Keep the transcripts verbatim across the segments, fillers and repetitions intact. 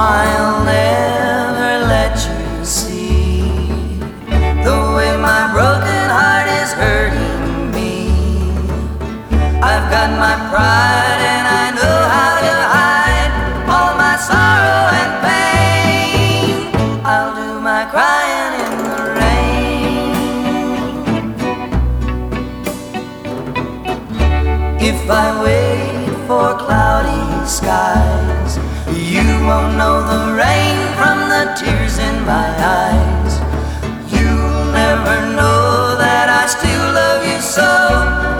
I'll never let you see the way my broken heart is hurting me. I've got my pride and I know how to hide all my sorrow and pain. I'll do my crying in the rain. If I wait for cloudy skies, you won't know the rain from the tears in my eyes. You'll never know that I still love you so,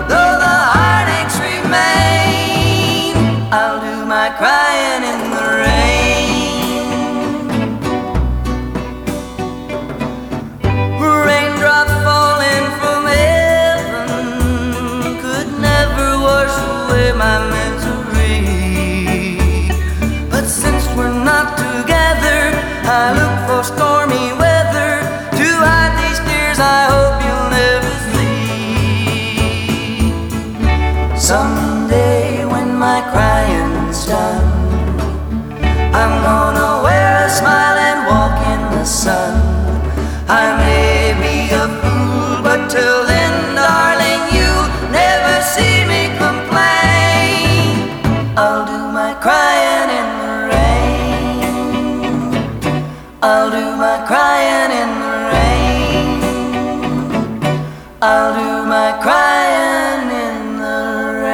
though the heartaches remain. I'll do my crying in the rain. Raindrop falling from heaven could never wash away my misery. We're not together, I look for stormy weather to hide these tears I hope you'll never see. Someday when my crying's done, I'm gonna wear a smile and walk in the sun. I may be a fool, but till then, darling, you'll never see me complain. I'll do my crying in the I'll do my crying in the rain. I'll do my crying in the rain.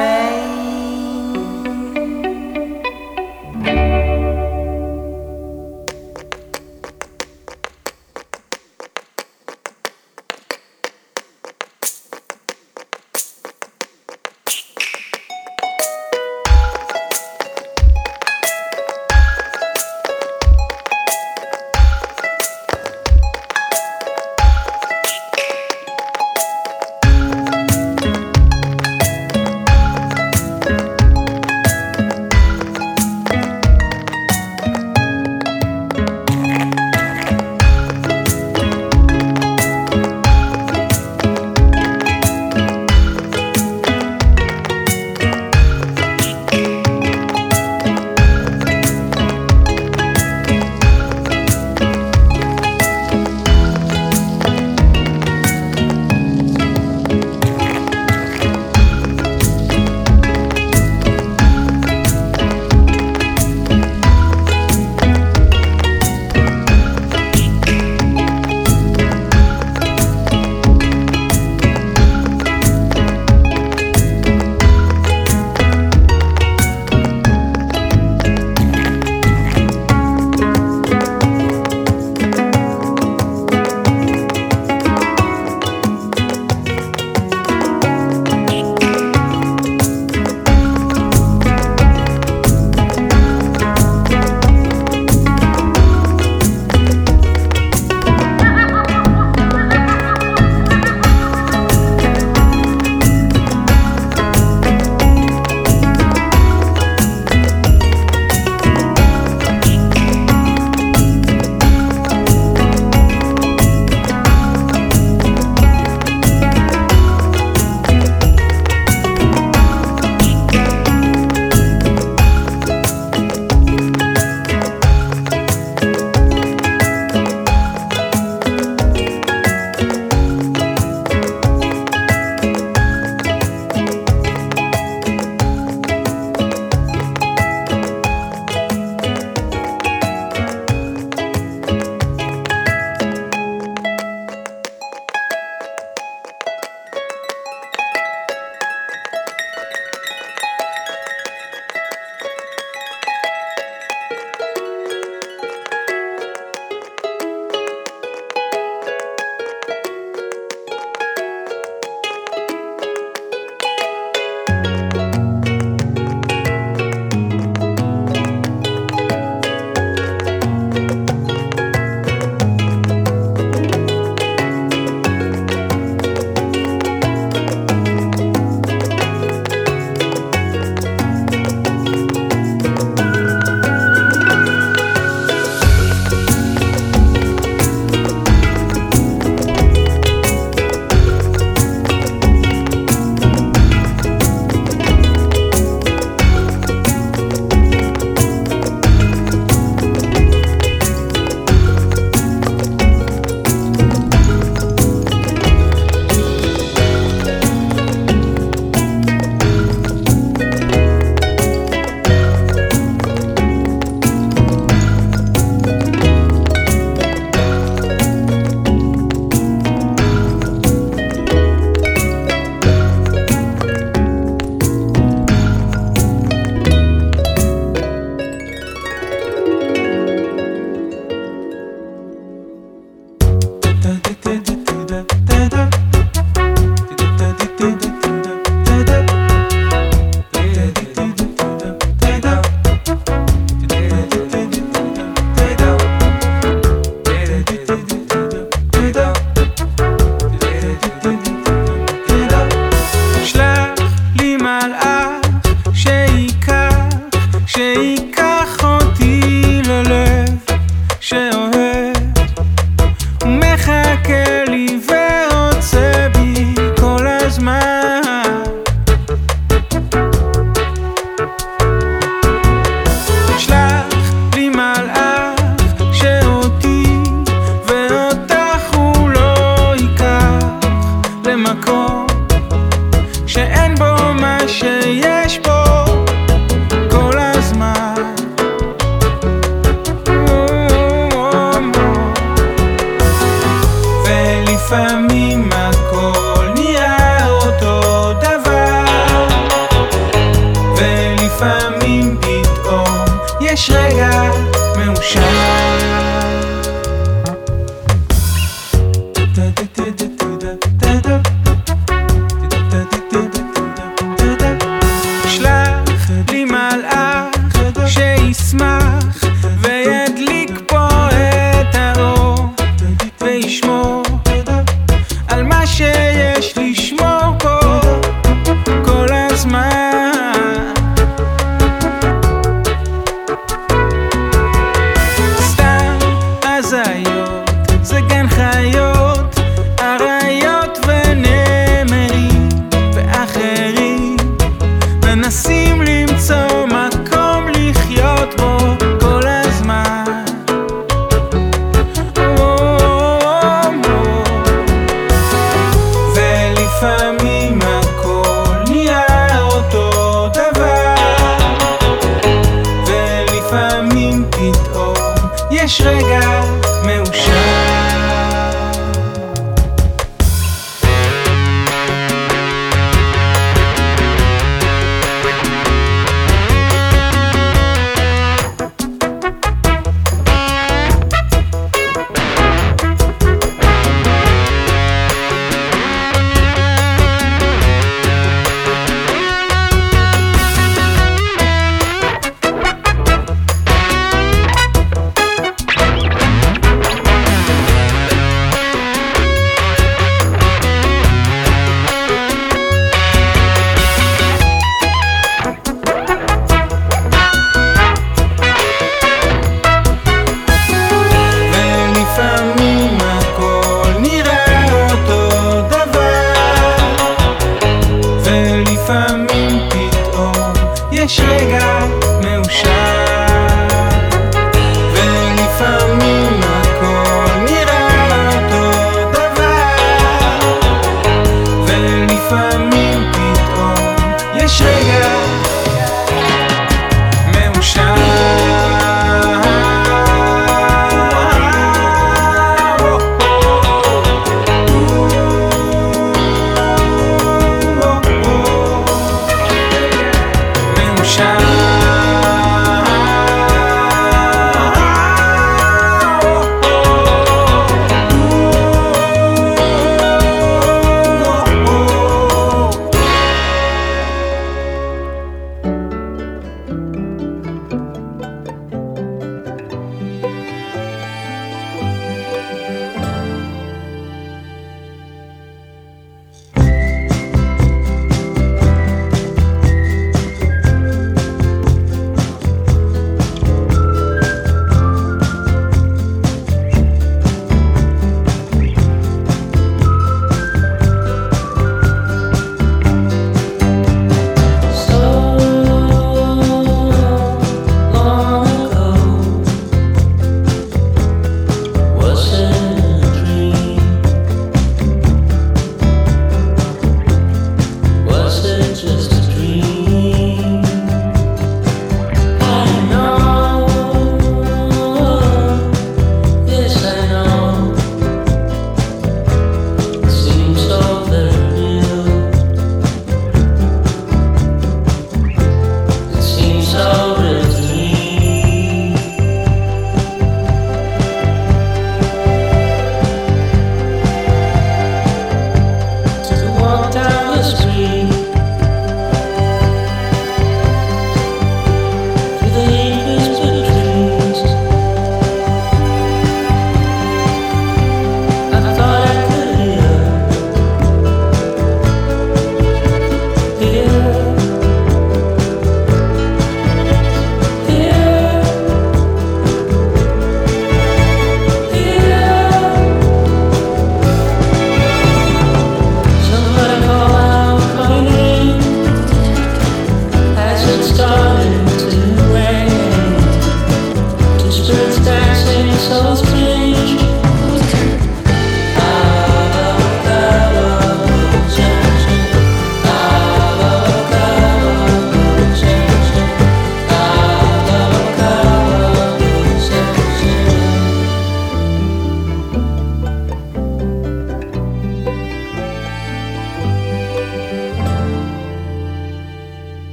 מסתכל לי ועוצה בי כל הזמן. שלח לי מלאך שאותי ואותך הוא לא ייקח למקום שאין בו מה שיש בו כל הזמן. ולפעמים הכל נראה אותו דבר, ולפעמים פתאום יש רגע מאושר. שלח לי מלאך שישמח וידליק פה את האור וישמור על מה שיש לשמור פה כל הזמן. סתם הזיות זה גן חיות, אריות ונמרים ואחרים מנסים למצוא מקום לחיות בו כל הזמן.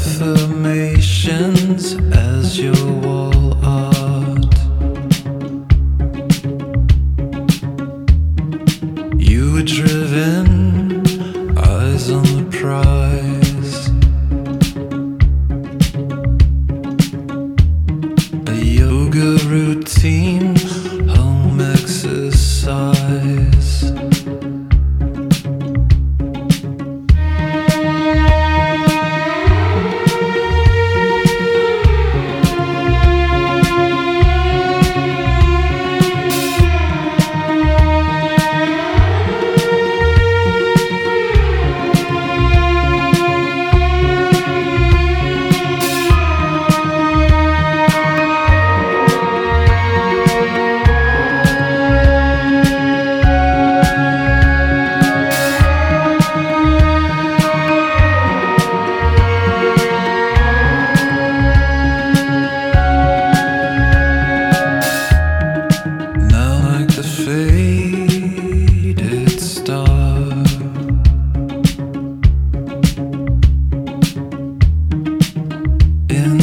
affirmations as your wall art. You were driven, eyes on the prize. A yoga routine, home exercise.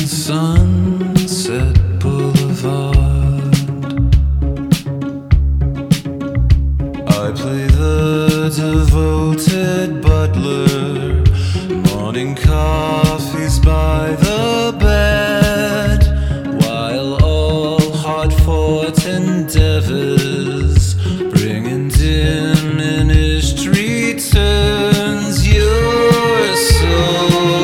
Sunset Boulevard, I play the devoted butler. Morning coffee's by the bed, while all hard-fought endeavors bring in diminished returns. You're so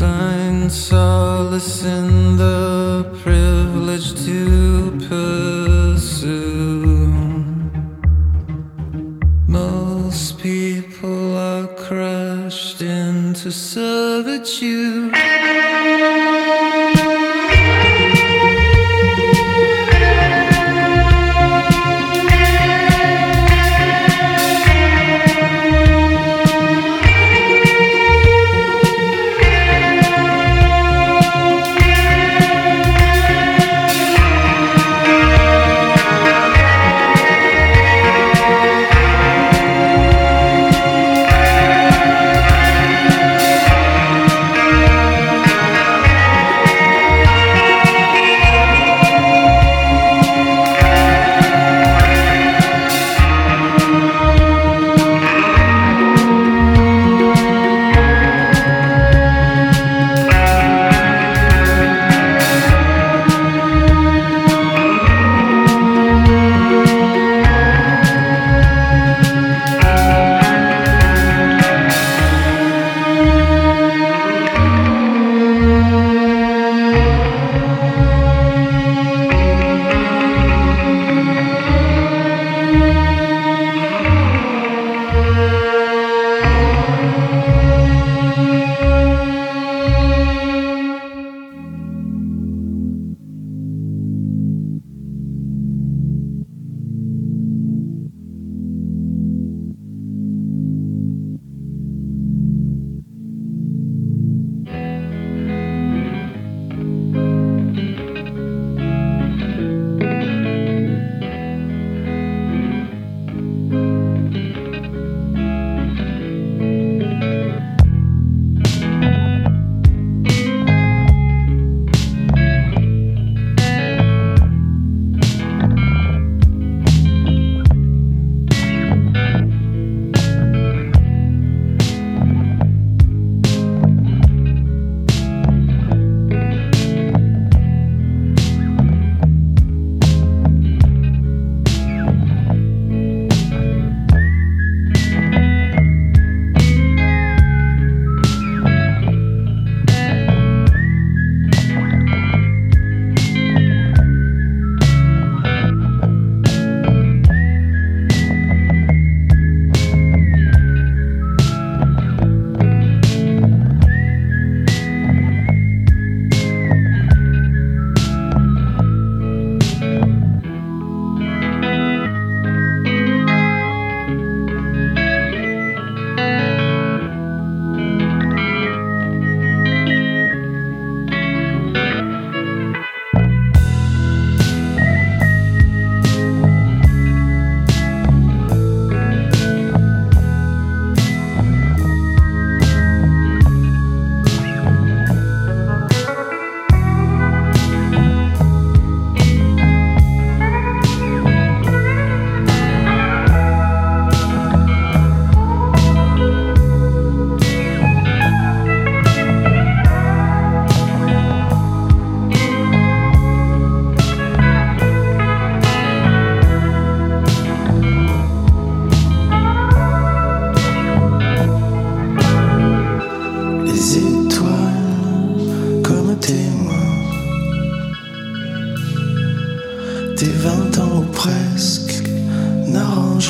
find solace in the privilege to pursue. Most people are crushed into servitude.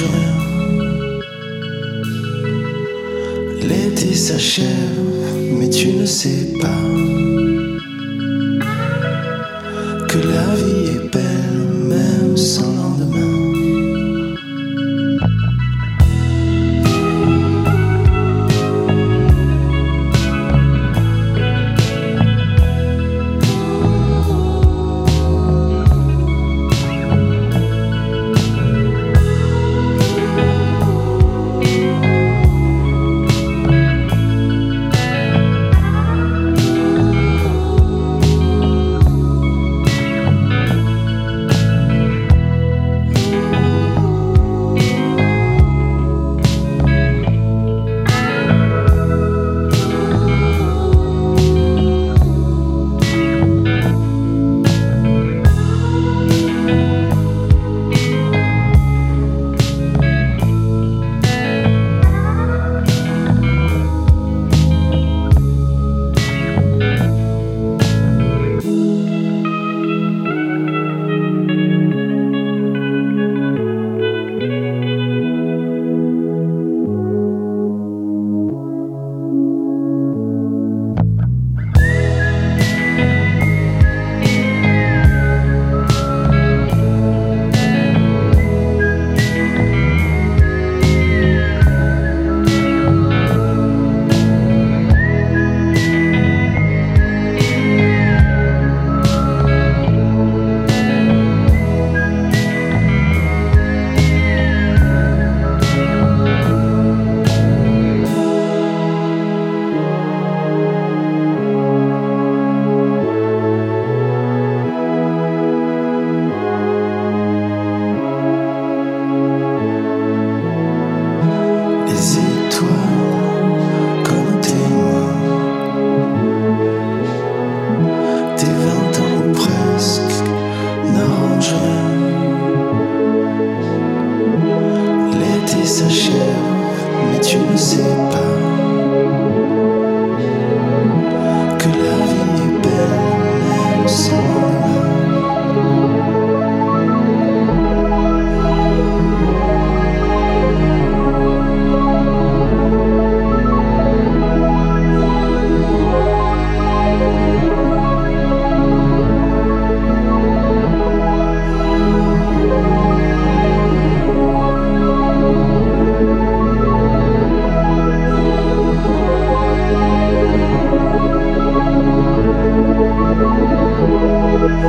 משורר, l'été s'achève, mais tu ne sais pas que la vie est belle même sans lendemain.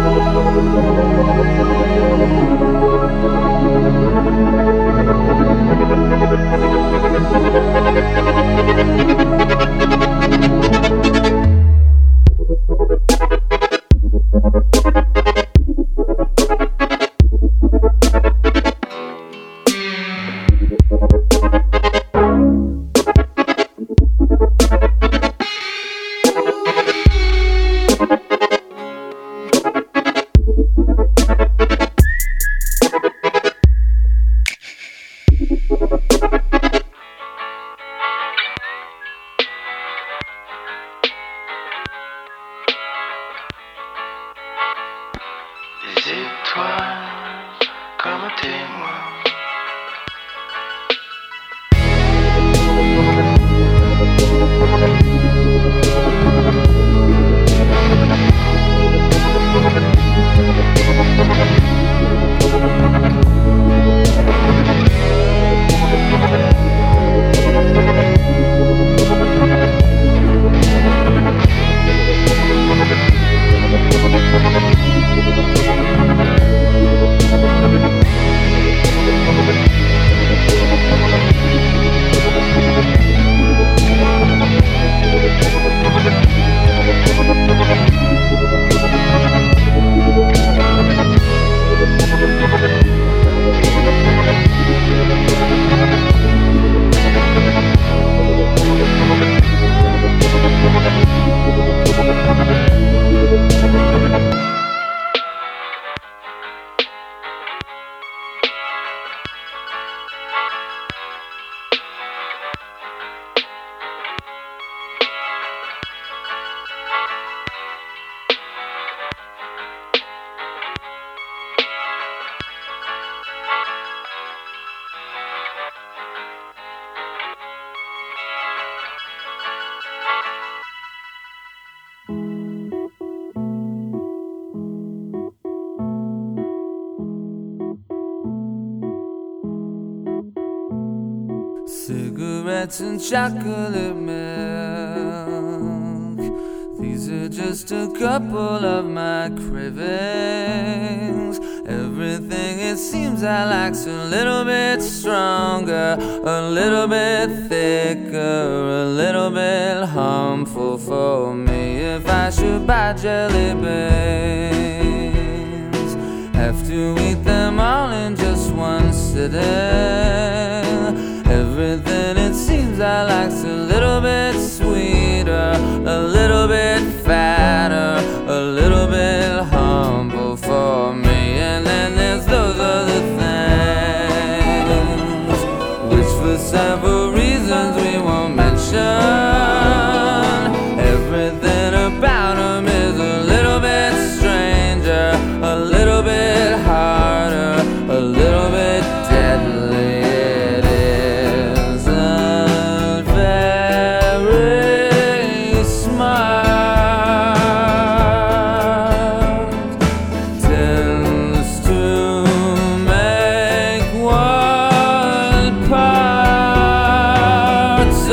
We'll be right back. donuts and chocolate milk. These are just a couple of my cravings. Everything it seems I like's a little bit stronger, a little bit thicker, a little bit harmful for me. If I should buy jelly beans, have to eat them all in just one sitting. Everything it seems I like's a little bit sweeter, a little bit fatter, a little bit humble for me. Several reasons we won't mention. Everything about them is a little bit stranger, a little bit harder, a little bit deadly. It isn't very smart. Tends to make one part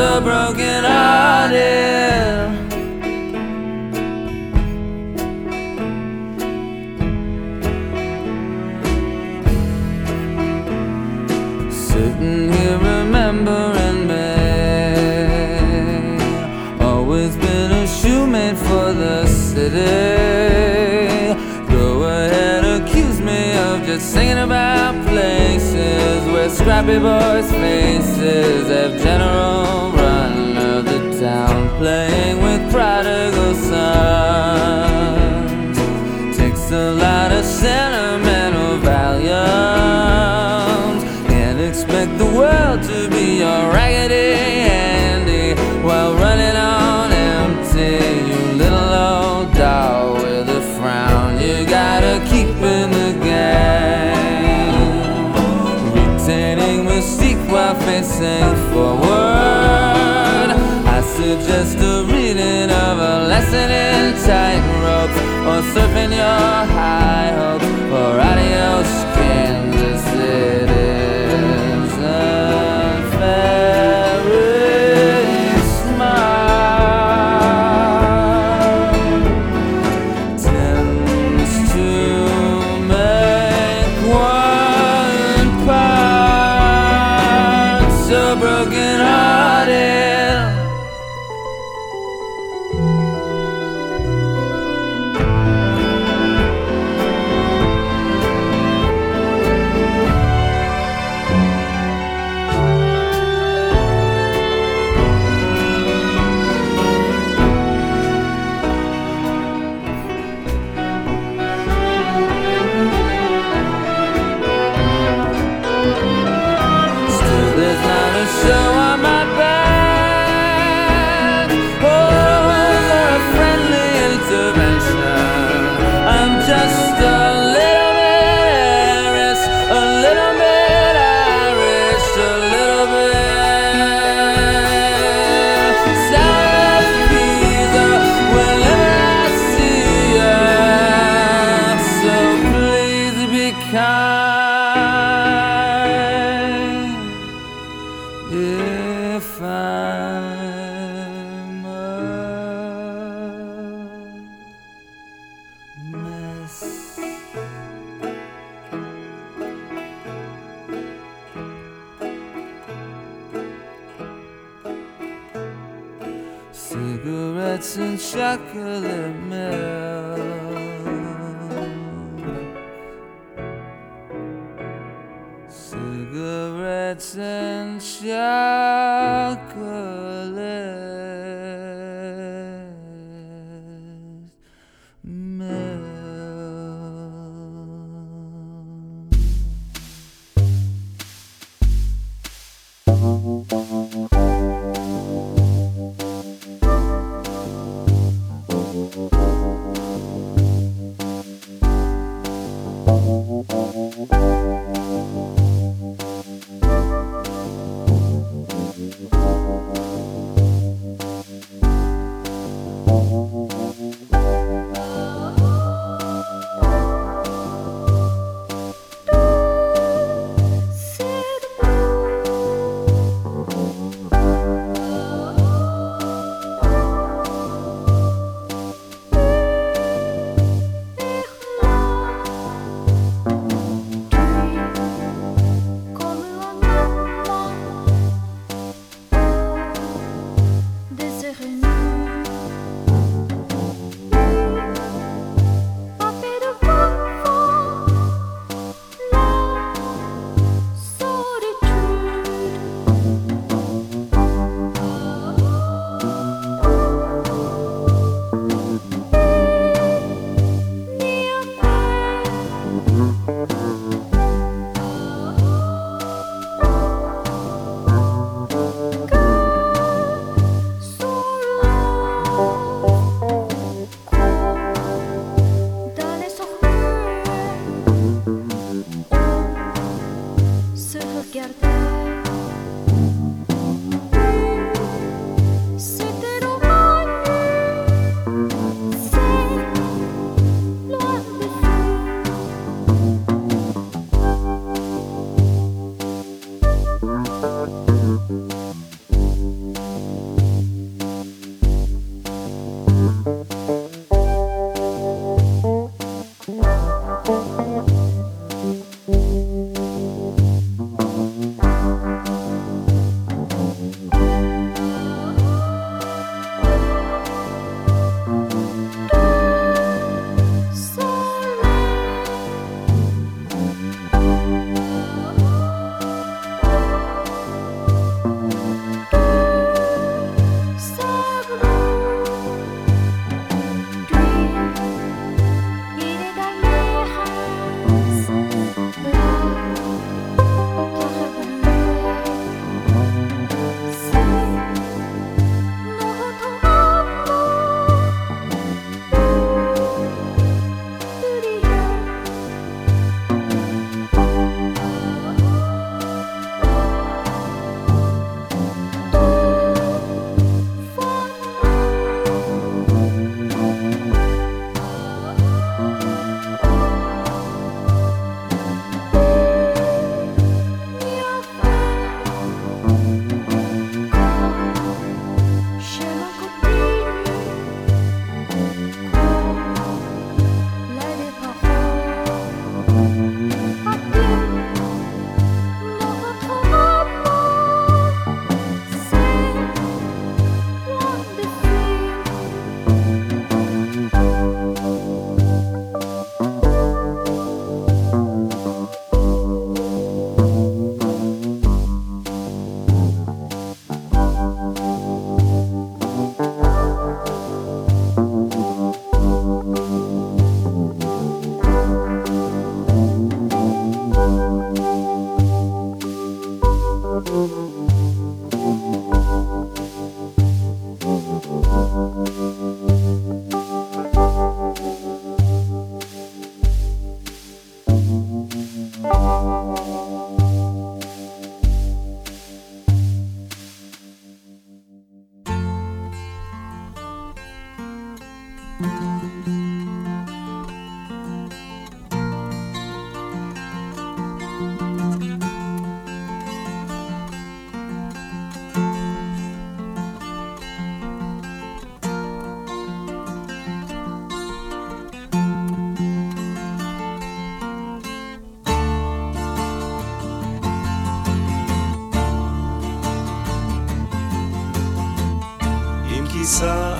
a broken hearted. Sitting here remembering me, always been a shoe made for the city. Go ahead, accuse me of just singing about places where scrappy boys' faces have general down, playing with prodigal sons. Takes a lot of sentimental valiums. Can't expect the world to be your raggedy Andy while running on empty. You little old doll with a frown, you gotta keep in the game, retaining mystique while facing forward. Just a reading of a lesson in tight ropes, or surfing your high hopes, or out of your skin. This it isn't very smart. Tends to make one part so broken hearted. If I'm a mess, cigarettes and chocolate milk. Cigarettes and chocolate milk.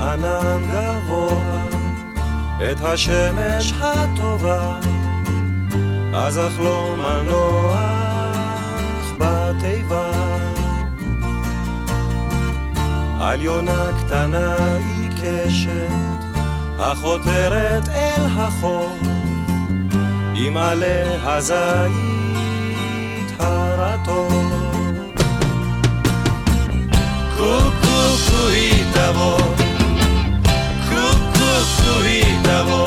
ענן גבוה את השמש הטובה, אז אך לא מנוח בתיבה. על יונה קטנה עיקשת החותרת אל החור, עם עלה הזית הרטור. קו קו קו היא תבוא, Kukusuitavo,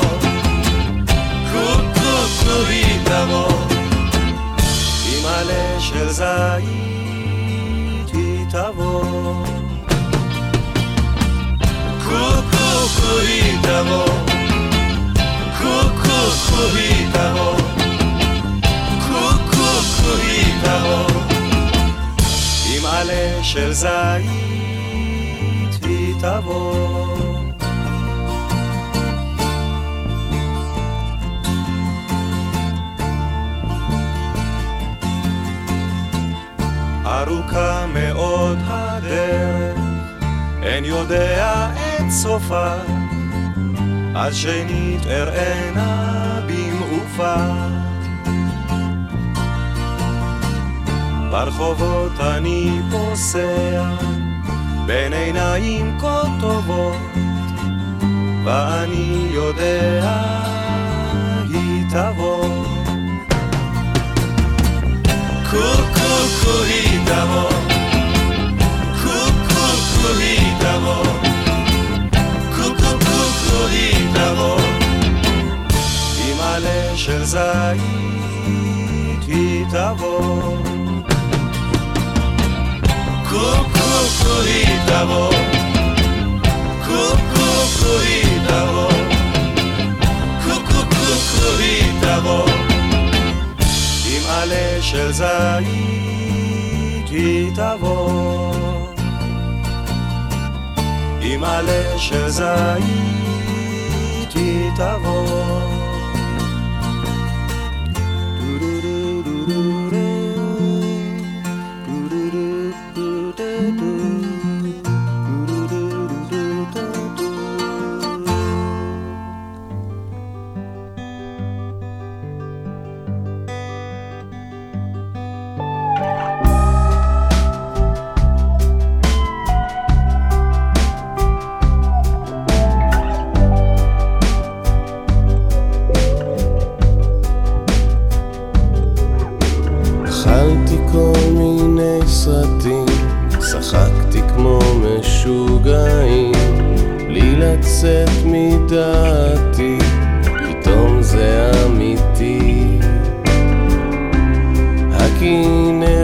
kukusuitavo, imale shel zayit itavo. Kukusuitavo, kukusuitavo, kukusuitavo, imale shel zayit itavo. ארוכה מאוד הדרך, אין אין יודע את סופה, אז שנתערענה במעופה. ברחובות אני פוסע, בין עיניים כה טובות, ואני יודע היא תבוא. קוקוקו היא תבוא, קוקוקו היא תבוא, קוקוקו היא תבוא, עם עלה של זית היא תבוא. קוקוקו היא תבוא, קוקוקו היא תבוא, קוקוקו היא תבוא, עלה של זית היא תבוא, עם עלה של זית היא תבוא. Amen.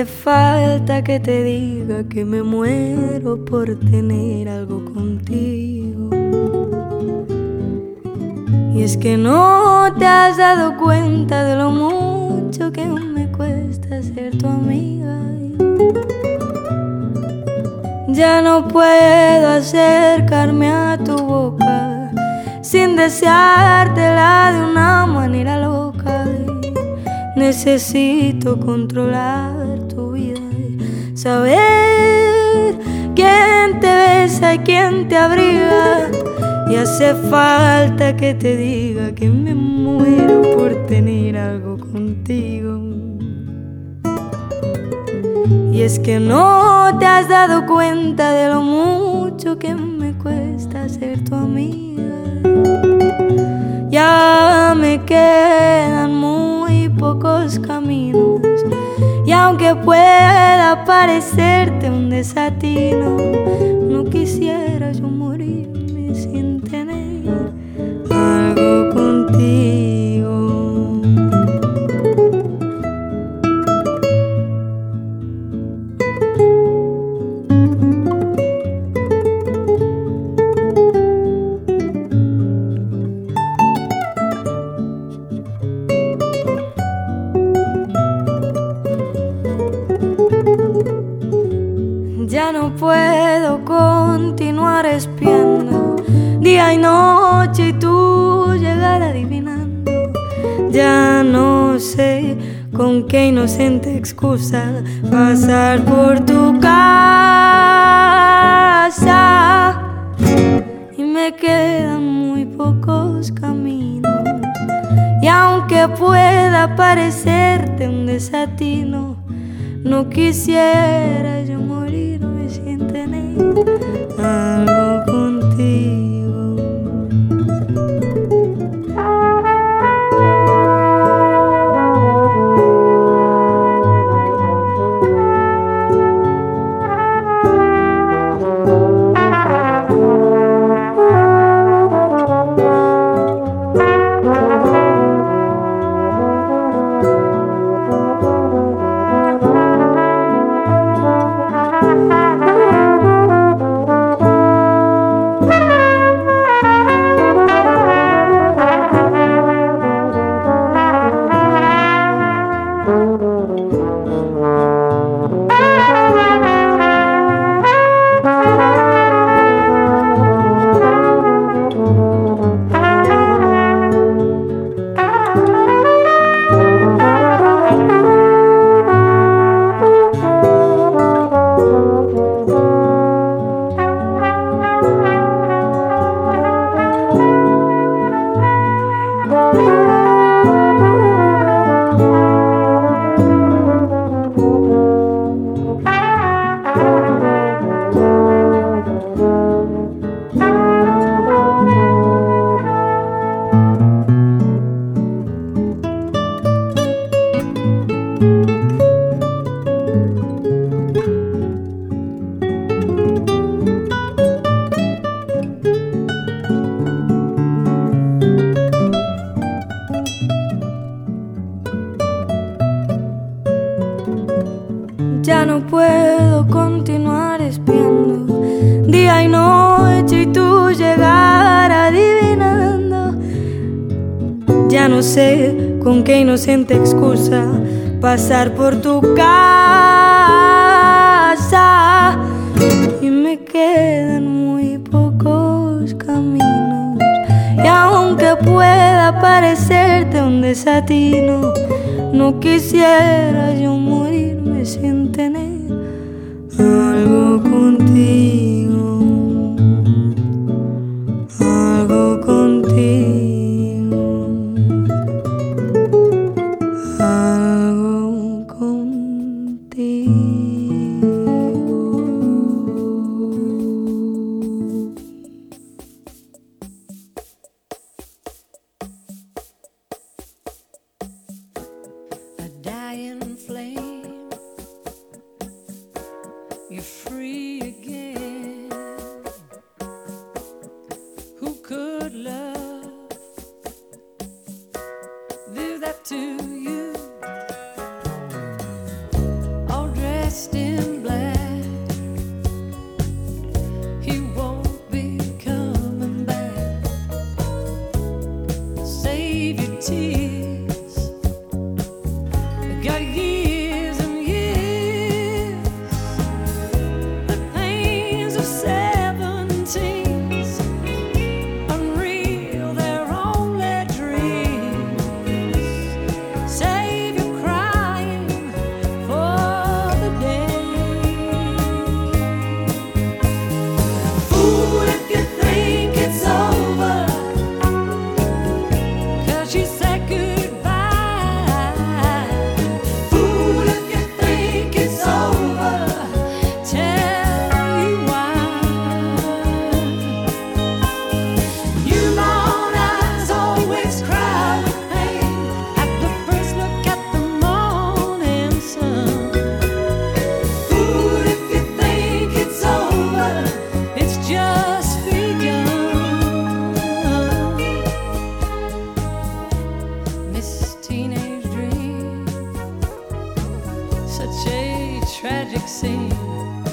hace falta que te diga que me muero por tener algo contigo. Y es que no te has dado cuenta de lo mucho que me cuesta ser tu amiga. Ya no puedo acercarme a tu boca sin deseártela de una manera loca. Necesito controlar tu vida, saber quién te besa y quién te abriga. Y hace falta que te diga que me muero por tener algo contigo. Y es que no te has dado cuenta de lo mucho que me cuesta ser tu amiga. Ya me quedan muy pocos caminos, y aunque pueda parecerte un desatino, no quisiera yo morirme sin tener algo contigo. Ya no puedo continuar espiando día y noche y tú llegar adivinando. Ya no sé con qué inocente excusa pasar por tu casa. Y me quedan muy pocos caminos, y aunque pueda parecerte un desatino, no quisiera yo morirme sin tener algo contigo. Ya no puedo continuar espiando día y noche y tú llegar adivinando. Ya no sé con qué inocente excusa pasar por tu casa. Y me quedan muy pocos caminos, y aunque pueda parecerte un desatino, no quisiera yo morirme sin tener algo contigo, algo contigo, algo contigo. A dying flame. You're free again. such a tragic scene.